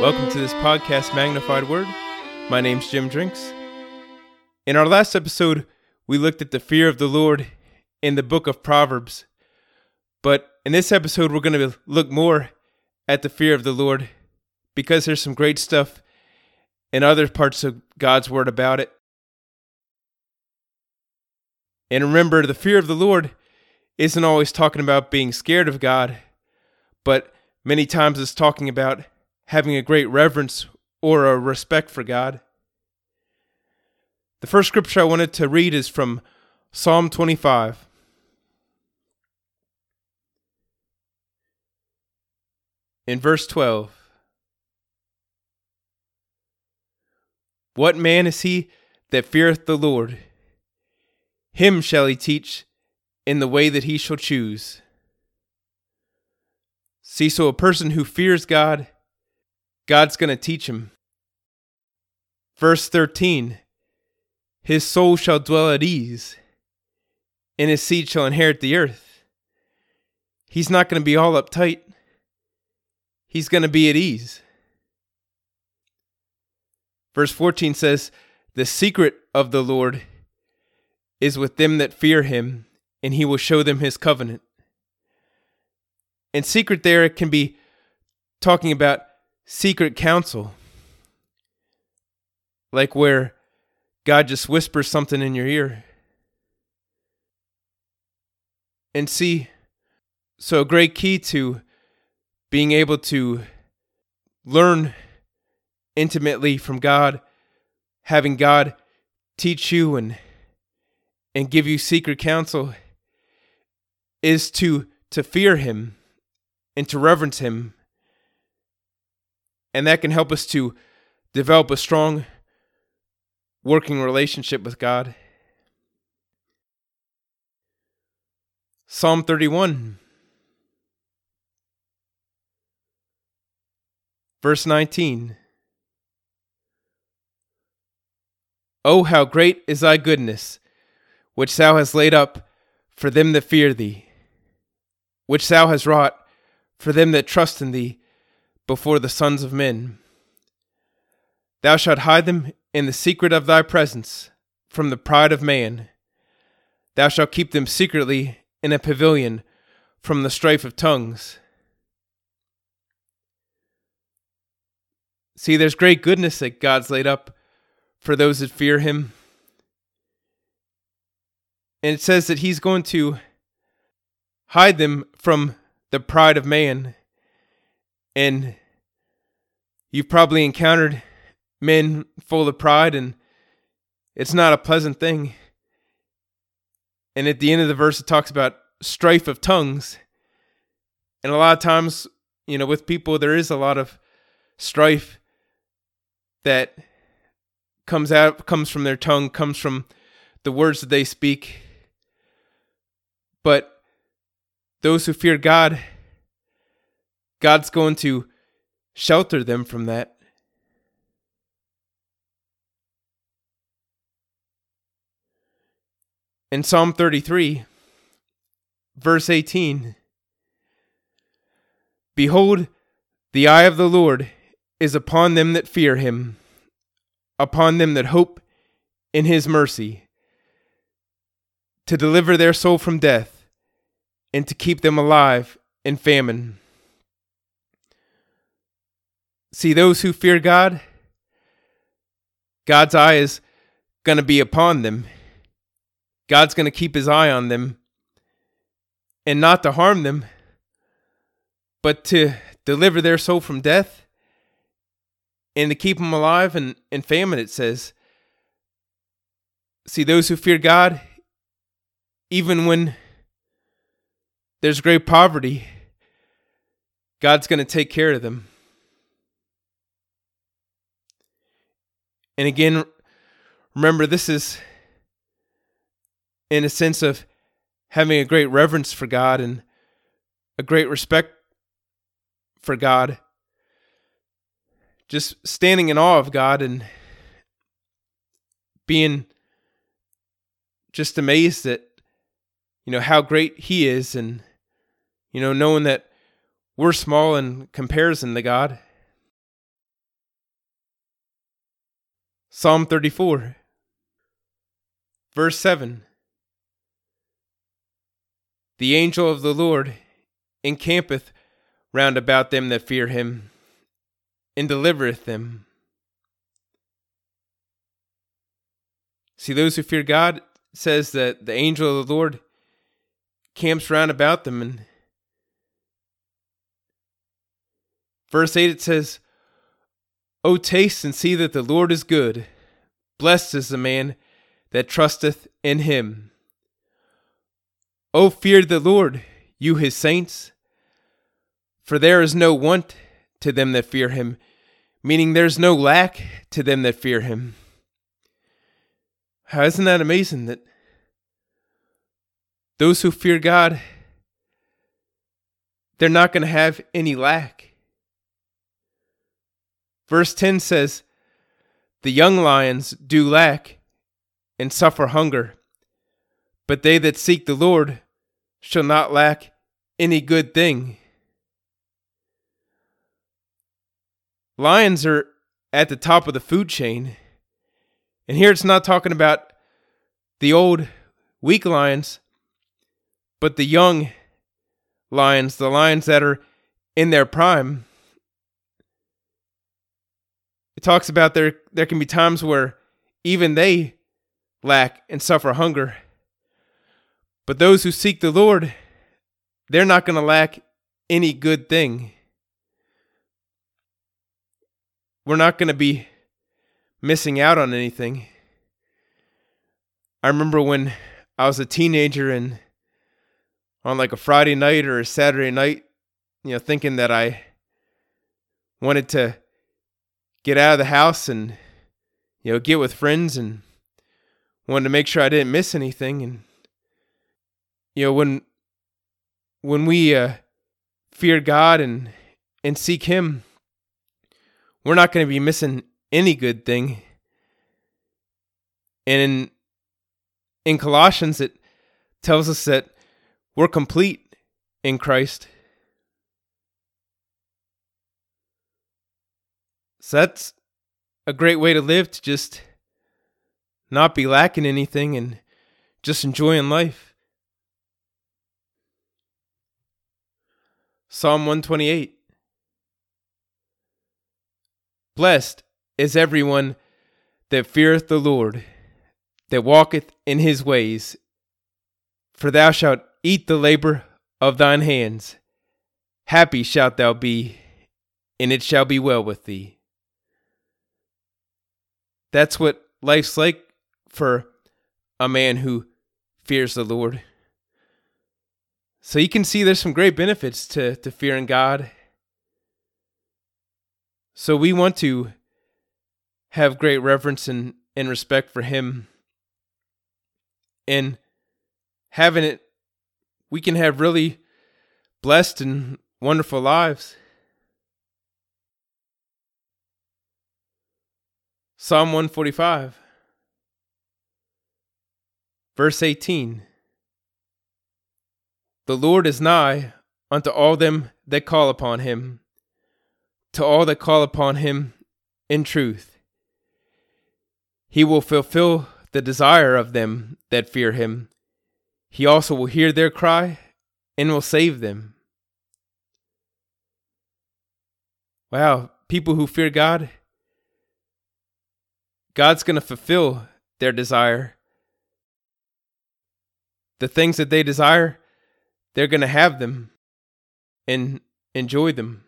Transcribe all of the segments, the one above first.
Welcome to this podcast, Magnified Word. My name's Jim Drinks. In our last episode, we looked at the fear of the Lord in the book of Proverbs. But in this episode, we're going to look more at the fear of the Lord because there's some great stuff in other parts of God's Word about it. And remember, the fear of the Lord isn't always talking about being scared of God, but many times it's talking about having a great reverence or a respect for God. The first scripture I wanted to read is from Psalm 25. In verse 12, "What man is he that feareth the Lord? Him shall he teach in the way that he shall choose." See, so a person who fears God, God's going to teach him. Verse 13, "His soul shall dwell at ease, and his seed shall inherit the earth." He's not going to be all uptight. He's going to be at ease. Verse 14 says, "The secret of the Lord is with them that fear him, and he will show them his covenant." And secret there, it can be talking about secret counsel, like where God just whispers something in your ear. And see, so a great key to being able to learn intimately from God, having God teach you and give you secret counsel, is to fear him and to reverence him. And that can help us to develop a strong working relationship with God. Psalm 31, verse 19. "Oh, how great is thy goodness, which thou hast laid up for them that fear thee, which thou hast wrought for them that trust in thee, before the sons of men. Thou shalt hide them in the secret of thy presence from the pride of man. Thou shalt keep them secretly in a pavilion from the strife of tongues." See, there's great goodness that God's laid up for those that fear him. And it says that he's going to hide them from the pride of man. And you've probably encountered men full of pride, and it's not a pleasant thing. And at the end of the verse, it talks about strife of tongues. And a lot of times, with people, there is a lot of strife that comes from their tongue, comes from the words that they speak. But those who fear God, God's going to shelter them from that. In Psalm 33, verse 18, "Behold, the eye of the Lord is upon them that fear him, upon them that hope in his mercy, to deliver their soul from death, and to keep them alive in famine." See, those who fear God, God's eye is going to be upon them. God's going to keep his eye on them, and not to harm them, but to deliver their soul from death and to keep them alive in famine, it says. See, those who fear God, even when there's great poverty, God's going to take care of them. And again, remember, this is in a sense of having a great reverence for God and a great respect for God. Just standing in awe of God and being just amazed at, how great he is, and, knowing that we're small in comparison to God. Psalm 34, verse 7. The angel of the Lord encampeth round about them that fear him, and delivereth them. See, those who fear God, says that the angel of the Lord camps round about them. And verse 8, it says, O taste and see that the Lord is good. Blessed is the man that trusteth in him. O fear the Lord, you his saints, for there is no want to them that fear him, meaning there's no lack to them that fear him. How isn't that amazing that those who fear God, they're not going to have any lack. Verse 10 says, the young lions do lack and suffer hunger, but they that seek the Lord shall not lack any good thing. Lions are at the top of the food chain. And here it's not talking about the old, weak lions, but the young lions, the lions that are in their prime. It talks about there can be times where even they lack and suffer hunger. But those who seek the Lord, they're not going to lack any good thing. We're not going to be missing out on anything. I remember when I was a teenager and on like a Friday night or a Saturday night, thinking that I wanted to get out of the house and, get with friends and wanted to make sure I didn't miss anything. And, when we fear God and seek Him, we're not going to be missing any good thing. And in Colossians, it tells us that we're complete in Christ. So that's a great way to live, to just not be lacking anything and just enjoying life. Psalm 128. Blessed is everyone that feareth the Lord, that walketh in his ways. For thou shalt eat the labor of thine hands. Happy shalt thou be, and it shall be well with thee. That's what life's like for a man who fears the Lord. So you can see there's some great benefits to fearing God. So we want to have great reverence and respect for Him. And having it, we can have really blessed and wonderful lives. Psalm 145, verse 18. The Lord is nigh unto all them that call upon Him, to all that call upon Him in truth. He will fulfill the desire of them that fear Him. He also will hear their cry and will save them. Wow, people who fear God, God's going to fulfill their desire. The things that they desire, they're going to have them and enjoy them.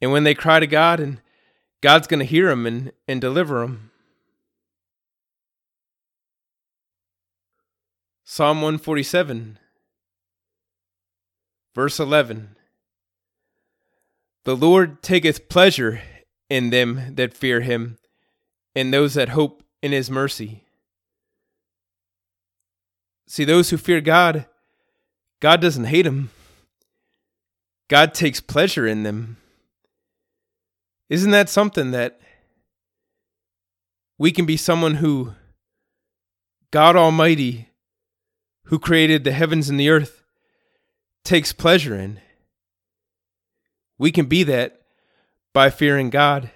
And when they cry to God, and God's going to hear him and deliver him. Psalm 147, verse 11. The Lord taketh pleasure in them that fear him, and those that hope in his mercy. See, those who fear God, God doesn't hate them. God takes pleasure in them. Isn't that something that we can be someone who God Almighty, who created the heavens and the earth, takes pleasure in? We can be that by fearing God.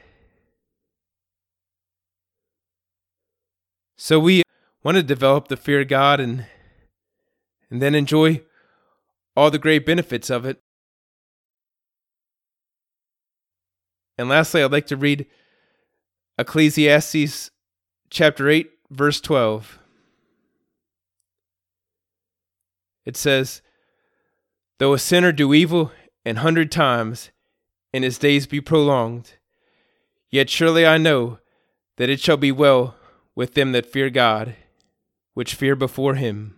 So we want to develop the fear of God and then enjoy all the great benefits of it. And lastly, I'd like to read Ecclesiastes chapter 8, verse 12. It says, "Though a sinner do evil 100 times, and his days be prolonged, yet surely I know that it shall be well with them that fear God, which fear before him."